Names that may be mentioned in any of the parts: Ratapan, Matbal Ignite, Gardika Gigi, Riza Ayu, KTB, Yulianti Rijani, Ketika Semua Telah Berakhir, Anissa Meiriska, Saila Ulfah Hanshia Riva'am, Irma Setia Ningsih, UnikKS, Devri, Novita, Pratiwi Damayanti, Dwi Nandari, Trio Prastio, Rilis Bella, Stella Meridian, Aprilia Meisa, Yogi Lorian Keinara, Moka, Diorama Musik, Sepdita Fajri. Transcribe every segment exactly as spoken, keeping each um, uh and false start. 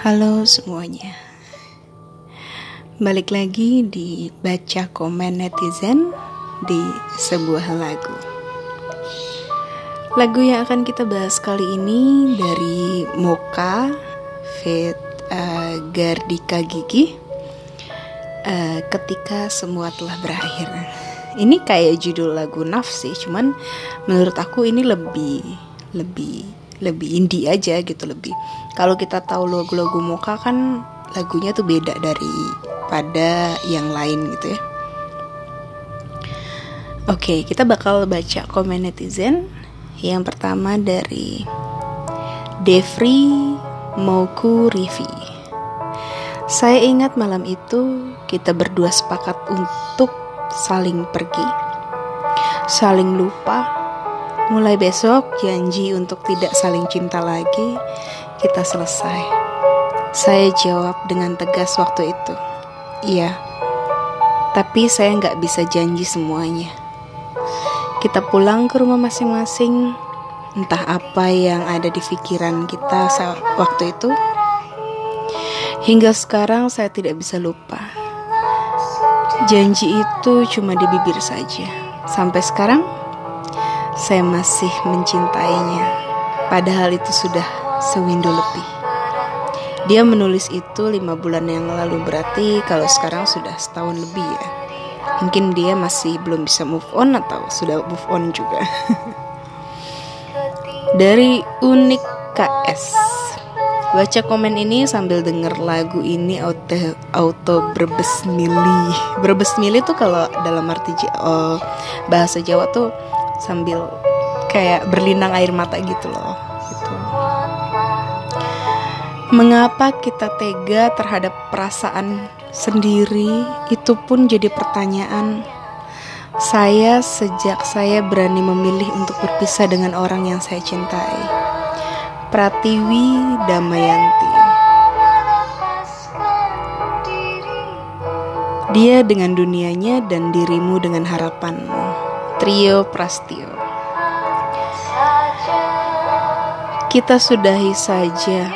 Halo semuanya, balik lagi di baca komen netizen di sebuah lagu. Lagu yang akan kita bahas kali ini dari Moka feat uh, Gardika Gigi, uh, Ketika Semua Telah Berakhir. Ini kayak judul lagu nafsi, cuman menurut aku ini lebih lebih lebih indie aja gitu. Lebih, kalau kita tahu lagu-lagu Moka kan lagunya tuh beda daripada yang lain gitu ya. Oke, kita bakal baca komen netizen. Yang pertama dari Devri Moku Rivi. Saya ingat malam itu kita berdua sepakat untuk saling pergi, saling lupa. Mulai besok, janji untuk tidak saling cinta lagi, kita selesai. Saya jawab dengan tegas waktu itu, iya, tapi saya nggak bisa janji semuanya. Kita pulang ke rumah masing-masing, entah apa yang ada di pikiran kita saat waktu itu. Hingga sekarang saya tidak bisa lupa. Janji itu cuma di bibir saja. Sampai sekarang, saya masih mencintainya, padahal itu sudah sewindu lebih. Dia menulis itu lima bulan yang lalu, berarti kalau sekarang sudah setahun lebih ya. Mungkin dia masih belum bisa move on atau sudah move on juga. Dari UnikKS, baca komen ini sambil denger lagu ini auto, auto berbesmili. Berbesmili tuh kalau dalam arti oh, bahasa Jawa tuh sambil kayak berlinang air mata gitu loh gitu. Mengapa kita tega terhadap perasaan sendiri? Itu pun jadi pertanyaan saya sejak saya berani memilih untuk berpisah dengan orang yang saya cintai. Pratiwi Damayanti. Dia dengan dunianya dan dirimu dengan harapanmu. Trio Prastio. Kita sudahi saja.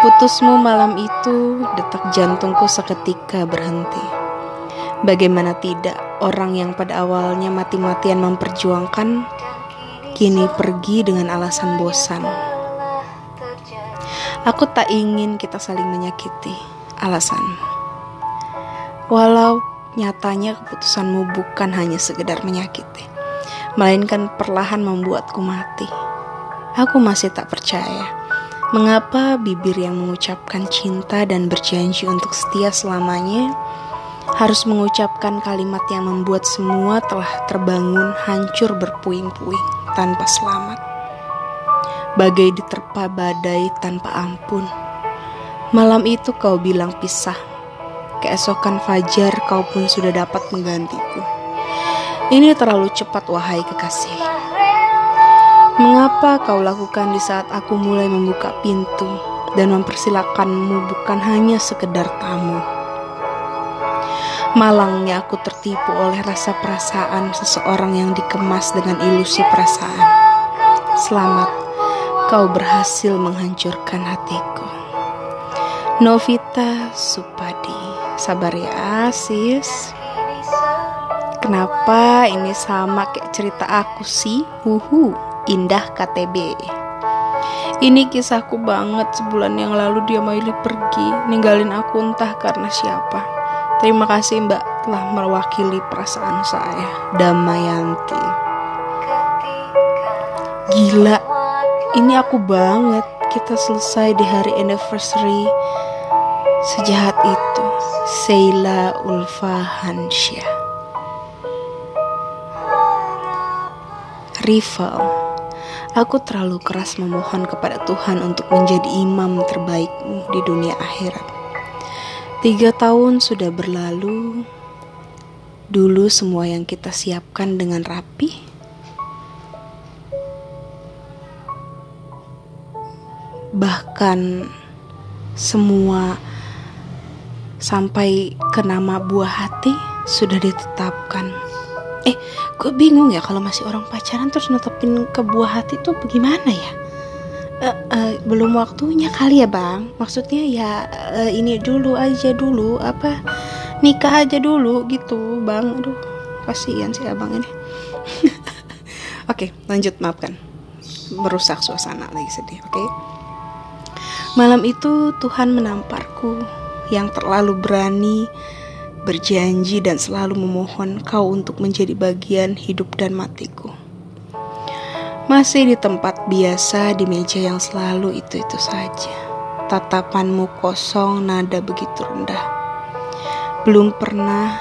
Putusmu malam itu, detak jantungku seketika berhenti. Bagaimana tidak, orang yang pada awalnya mati-matian memperjuangkan, kini pergi dengan alasan bosan. Aku tak ingin kita saling menyakiti, alasan. Walau nyatanya keputusanmu bukan hanya sekedar menyakiti, melainkan perlahan membuatku mati. Aku masih tak percaya. Mengapa bibir yang mengucapkan cinta dan berjanji untuk setia selamanya harus mengucapkan kalimat yang membuat semua telah terbangun hancur berpuing-puing tanpa selamat, bagai diterpa badai tanpa ampun. Malam itu kau bilang pisah. Keesokan fajar kau pun sudah dapat menggantiku. Ini terlalu cepat wahai kekasih. Mengapa kau lakukan di saat aku mulai membuka pintu dan mempersilakanmu bukan hanya sekedar tamu? Malangnya aku tertipu oleh rasa perasaan seseorang yang dikemas dengan ilusi perasaan. Selamat, kau berhasil menghancurkan hatiku. Novita Supadi. Sabar ya sis. Kenapa ini sama kayak cerita aku sih? Huhu, indah K T B. Ini kisahku banget. Sebulan yang lalu dia milih pergi, ninggalin aku entah karena siapa. Terima kasih mbak telah mewakili perasaan saya. Damayanti. Gila, ini aku banget. Kita selesai di hari anniversary. Sejahat itu. Saila Ulfah Hanshia Riva'am. Aku terlalu keras memohon kepada Tuhan untuk menjadi imam terbaikmu di dunia akhirat. Tiga tahun sudah berlalu. Dulu semua yang kita siapkan dengan rapi, bahkan semua sampai ke nama buah hati sudah ditetapkan. Eh, gue bingung ya kalau masih orang pacaran terus netepin ke buah hati tuh bagaimana ya? Uh, uh, belum waktunya kali ya bang, maksudnya ya uh, ini dulu aja dulu apa nikah aja dulu gitu bang. Aduh kasihan si abang ini. Oke, lanjut, maafkan merusak suasana, lagi sedih. Oke, malam itu Tuhan menamparku yang terlalu berani berjanji dan selalu memohon kau untuk menjadi bagian hidup dan matiku. Masih di tempat biasa, di meja yang selalu itu-itu saja. Tatapanmu kosong, nada begitu rendah. Belum pernah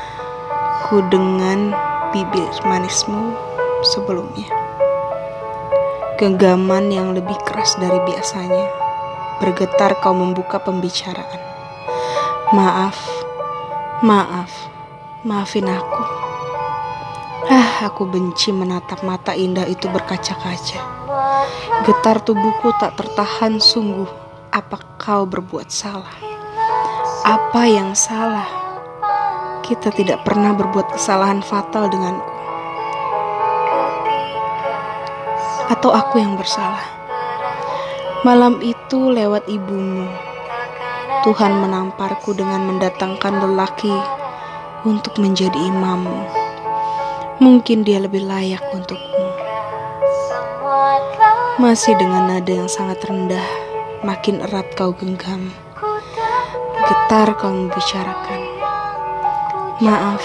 ku dengan bibir manismu sebelumnya. Genggaman yang lebih keras dari biasanya. Bergetar kau membuka pembicaraan. Maaf, maaf, maafin aku. Ah, aku benci menatap mata indah itu berkaca-kaca. Getar tubuhku tak tertahan sungguh. Apa kau berbuat salah? Apa yang salah? Kita tidak pernah berbuat kesalahan fatal denganku. Atau aku yang bersalah? Malam itu lewat ibumu, Tuhan menamparku dengan mendatangkan lelaki untuk menjadi imammu. Mungkin dia lebih layak untukmu. Masih dengan nada yang sangat rendah, makin erat kau genggam. Getar kau membicarakan. Maaf,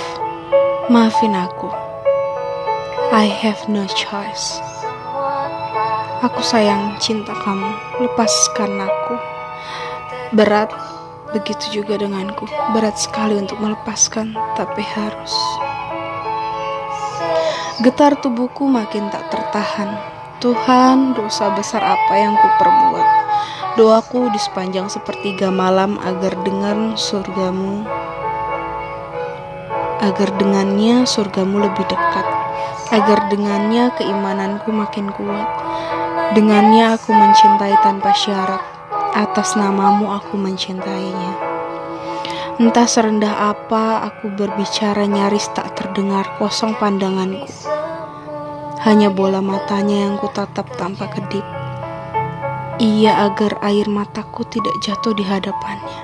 maafin aku. I have no choice. Aku sayang cinta kamu, lepaskan aku. Berat, begitu juga denganku. Berat sekali untuk melepaskan, tapi harus. Getar tubuhku makin tak tertahan. Tuhan, dosa besar apa yang kuperbuat? Doaku di sepanjang sepertiga malam agar dengan surgamu, agar dengannya surgamu lebih dekat, agar dengannya keimananku makin kuat. Dengannya aku mencintai tanpa syarat. Atas namamu aku mencintainya. Entah serendah apa, aku berbicara nyaris tak terdengar, kosong pandanganku. Hanya bola matanya yang kutatap tanpa kedip. Ia agar air mataku tidak jatuh di hadapannya.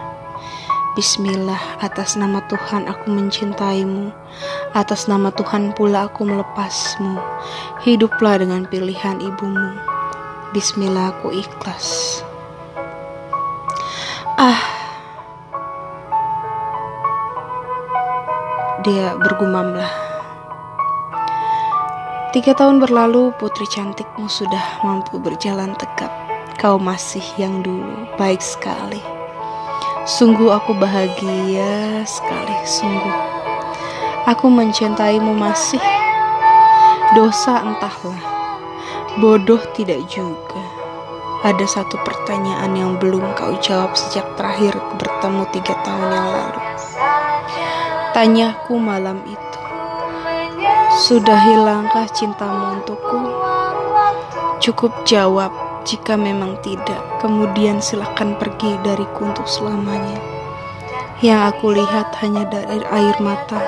Bismillah, atas nama Tuhan aku mencintaimu. Atas nama Tuhan pula aku melepasmu. Hiduplah dengan pilihan ibumu. Bismillah, aku ikhlas. Ah, dia bergumamlah. Tiga tahun berlalu, putri cantikmu sudah mampu berjalan tegap. Kau masih yang dulu, baik sekali. Sungguh aku bahagia sekali, sungguh. Aku mencintaimu masih. Dosa entahlah. Bodoh tidak juga. Ada satu pertanyaan yang belum kau jawab sejak terakhir bertemu tiga tahun yang lalu. Tanyaku malam itu, sudah hilangkah cintamu untukku? Cukup jawab, jika memang tidak, kemudian silakan pergi dariku untuk selamanya. Yang aku lihat hanya dari air mata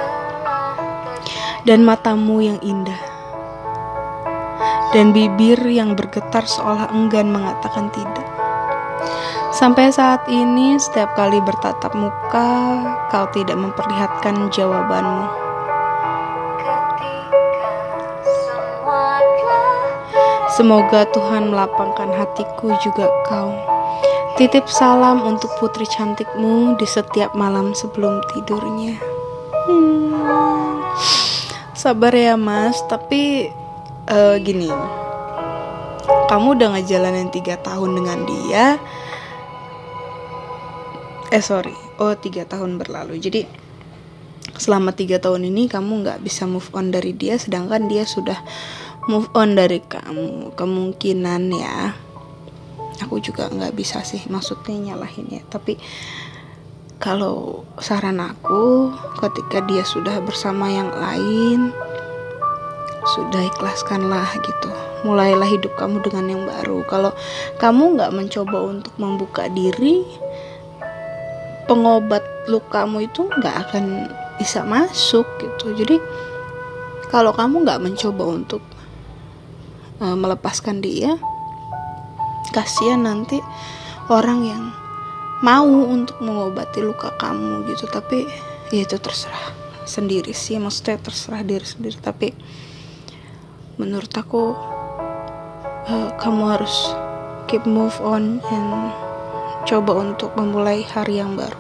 dan matamu yang indah, dan bibir yang bergetar seolah enggan mengatakan tidak. Sampai saat ini, setiap kali bertatap muka, kau tidak memperlihatkan jawabanmu. Semoga Tuhan melapangkan hatiku juga kau. Titip salam untuk putri cantikmu di setiap malam sebelum tidurnya. Hmm. Sabar ya mas, tapi uh, gini, kamu udah ngejalanin tiga tahun dengan dia. Eh sorry, oh tiga tahun berlalu. Jadi selama tiga tahun ini kamu gak bisa move on dari dia, sedangkan dia sudah move on dari kamu. Kemungkinan ya, aku juga gak bisa sih maksudnya nyalahin ya. Tapi kalau saran aku, ketika dia sudah bersama yang lain, sudah ikhlaskanlah gitu. Mulailah hidup kamu dengan yang baru. Kalau kamu gak mencoba untuk membuka diri, pengobat lukamu itu nggak akan bisa masuk gitu. Jadi kalau kamu nggak mencoba untuk uh, melepaskan dia, kasihan nanti orang yang mau untuk mengobati luka kamu gitu. Tapi ya itu terserah sendiri sih, maksudnya terserah diri sendiri. Tapi menurut aku uh, kamu harus keep move on and coba untuk memulai hari yang baru.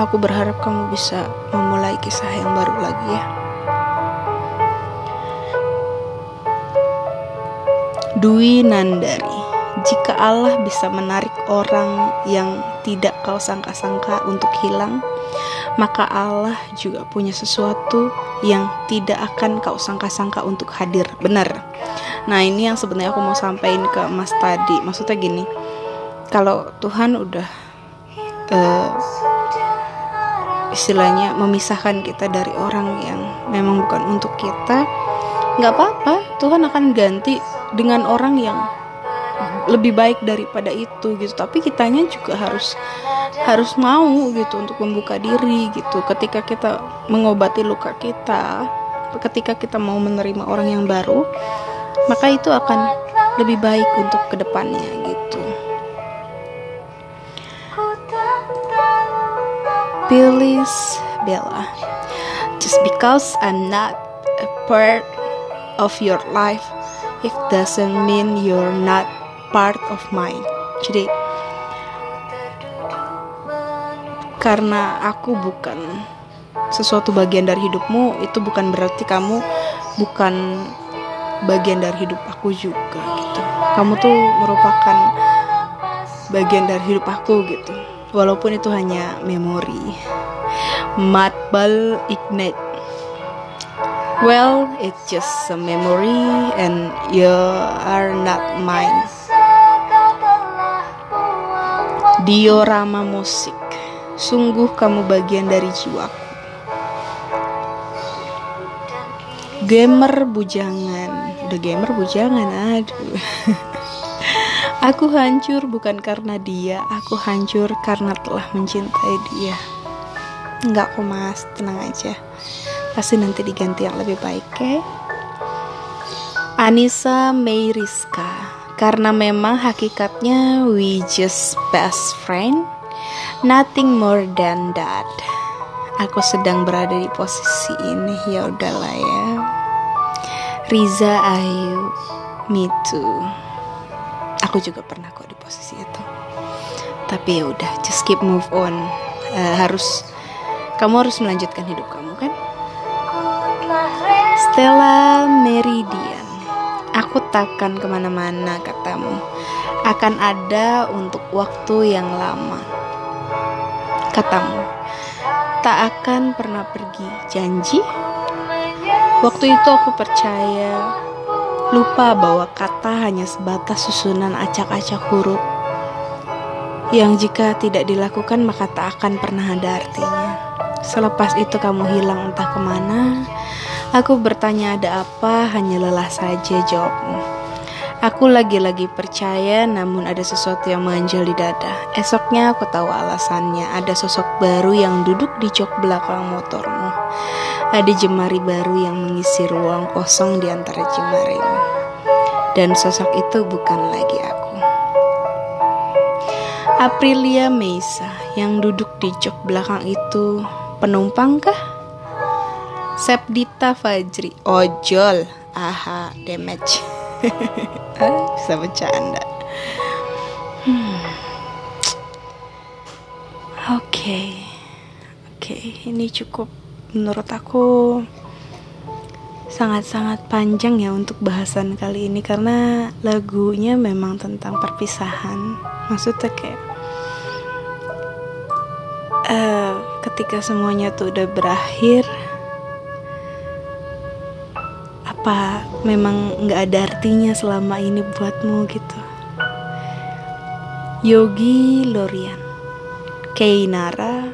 Aku berharap kamu bisa memulai kisah yang baru lagi ya. Dwi Nandari, jika Allah bisa menarik orang yang tidak kau sangka-sangka untuk hilang, maka Allah juga punya sesuatu yang tidak akan kau sangka-sangka untuk hadir. Benar. Nah ini yang sebenarnya aku mau sampaikan ke Mas tadi. Maksudnya gini, kalau Tuhan udah uh, istilahnya memisahkan kita dari orang yang memang bukan untuk kita, gak apa-apa, Tuhan akan ganti dengan orang yang lebih baik daripada itu gitu. Tapi kitanya juga harus harus mau gitu untuk membuka diri gitu. Ketika kita mengobati luka kita, ketika kita mau menerima orang yang baru, maka itu akan lebih baik untuk kedepannya gitu. Rilis Bella, just because I'm not a part of your life, it doesn't mean you're not part of mine. Jadi karena aku bukan sesuatu bagian dari hidupmu, itu bukan berarti kamu bukan bagian dari hidup aku juga gitu. Kamu tuh merupakan bagian dari hidup aku gitu, walaupun itu hanya memori. Matbal Ignite, well, it's just a memory and you are not mine. Diorama Musik, sungguh kamu bagian dari jiwaku. Gamer Bujangan, udah gamer bujangan, aduh. Aku hancur bukan karena dia, aku hancur karena telah mencintai dia. Enggak kok mas, tenang aja, pasti nanti diganti yang lebih baik ya. Anissa Meiriska, karena memang hakikatnya we just best friend, nothing more than that. Aku sedang berada di posisi ini, ya udahlah ya. Riza Ayu, me too. Aku juga pernah kok di posisi itu. Tapi ya udah, just keep move on. Uh, harus kamu harus melanjutkan hidup kamu kan? Stella Meridian, aku takkan kemana-mana katamu, akan ada untuk waktu yang lama katamu, tak akan pernah pergi. Janji? Waktu itu aku percaya. Lupa bahwa kata hanya sebatas susunan acak-acak huruf yang jika tidak dilakukan maka tak akan pernah ada artinya. Selepas itu kamu hilang entah kemana. Aku bertanya ada apa, hanya lelah saja jawabmu. Aku lagi-lagi percaya, namun ada sesuatu yang menganjal di dada. Esoknya aku tahu alasannya. Ada sosok baru yang duduk di jok belakang motormu. Ada jemari baru yang mengisi ruang kosong di antara jemarimu. Dan sosok itu bukan lagi aku. Aprilia Meisa, yang duduk di jok belakang itu penumpang kah? Sepdita Fajri, ojol. Aha, damage. Bisa bercanda. hmm. Oke okay. Oke okay, ini cukup. Menurut aku sangat-sangat panjang ya untuk bahasan kali ini, karena lagunya memang tentang perpisahan. Maksudnya kayak uh, ketika semuanya tuh udah berakhir, apa memang gak ada artinya selama ini buatmu gitu. Yogi Lorian Keinara,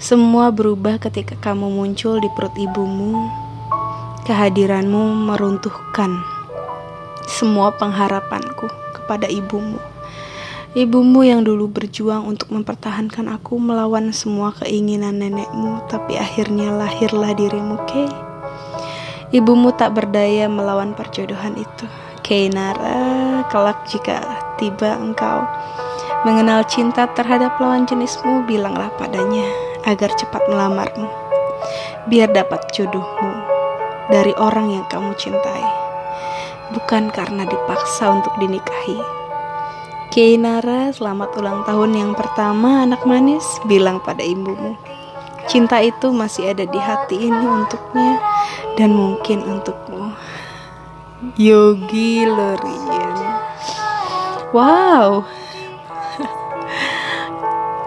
semua berubah ketika kamu muncul di perut ibumu. Kehadiranmu meruntuhkan semua pengharapanku kepada ibumu. Ibumu yang dulu berjuang untuk mempertahankan aku melawan semua keinginan nenekmu, tapi akhirnya lahirlah dirimu, Kei. Ibumu tak berdaya melawan perjodohan itu. Kei Nara, kelak jika tiba engkau. Mengenal cinta terhadap lawan jenismu, bilanglah padanya agar cepat melamarmu, biar dapat jodohmu dari orang yang kamu cintai, bukan karena dipaksa untuk dinikahi. Keinara, selamat ulang tahun yang pertama anak manis, bilang pada ibumu. Cinta itu masih ada di hati ini untuknya dan mungkin untukmu. Yogi Lorian. Wow.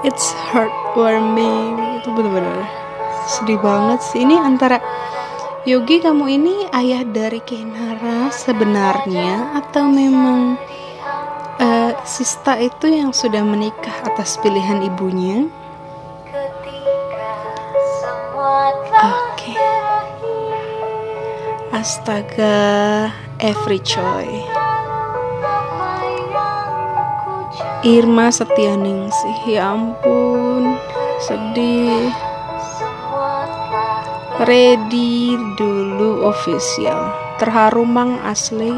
It's heartwarming. Itu benar-benar sedih banget sih. Ini antara Yogi, kamu ini ayah dari Keinara sebenarnya, atau memang uh, Sista itu yang sudah menikah atas pilihan ibunya? Oke okay. Astaga, Every Choy. Irma Setia Ningsih, ya ampun, sedih. Ready dulu official. Terharu Mang Asli.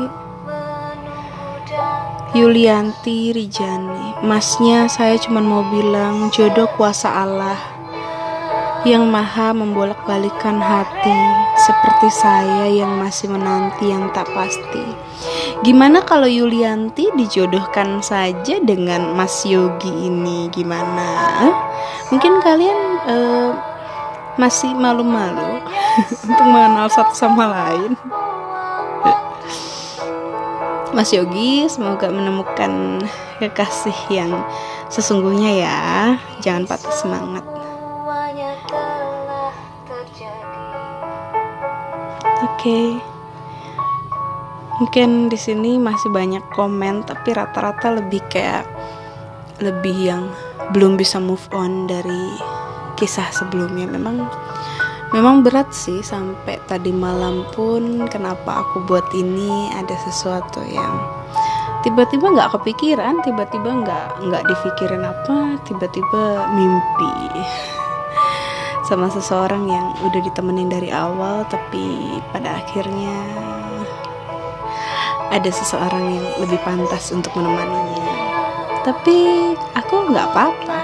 Yulianti Rijani, masnya saya cuma mau bilang jodoh kuasa Allah yang maha membolak-balikkan hati, seperti saya yang masih menanti yang tak pasti. Gimana kalau Yulianti dijodohkan saja dengan Mas Yogi ini? Gimana? Mungkin kalian uh, masih malu-malu untuk mengenal satu sama lain. Mas Yogi, semoga menemukan kekasih yang sesungguhnya ya. Jangan patah semangat. Oke, okay. Mungkin di sini masih banyak komen, tapi rata-rata lebih kayak lebih yang belum bisa move on dari kisah sebelumnya. Memang, memang berat sih. Sampai tadi malam pun, kenapa aku buat ini? Ada sesuatu yang tiba-tiba nggak kepikiran, tiba-tiba nggak nggak dipikirin apa, tiba-tiba mimpi sama seseorang yang udah ditemenin dari awal, tapi pada akhirnya ada seseorang yang lebih pantas untuk menemaninya. Tapi aku gak apa-apa,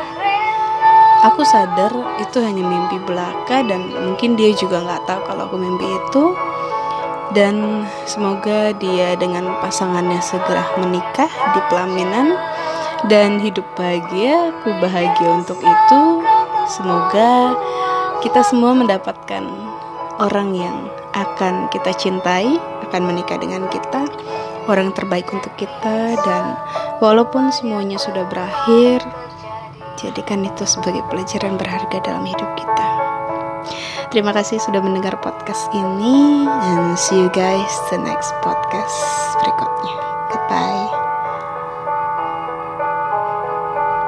aku sadar itu hanya mimpi belaka, dan mungkin dia juga gak tahu kalau aku mimpi itu. Dan semoga dia dengan pasangannya segera menikah di pelaminan dan hidup bahagia. Aku bahagia untuk itu. Semoga kita semua mendapatkan orang yang akan kita cintai, akan menikah dengan kita, orang terbaik untuk kita. Dan walaupun semuanya sudah berakhir, jadikan itu sebagai pelajaran berharga dalam hidup kita. Terima kasih sudah mendengar podcast ini, and see you guys the next podcast.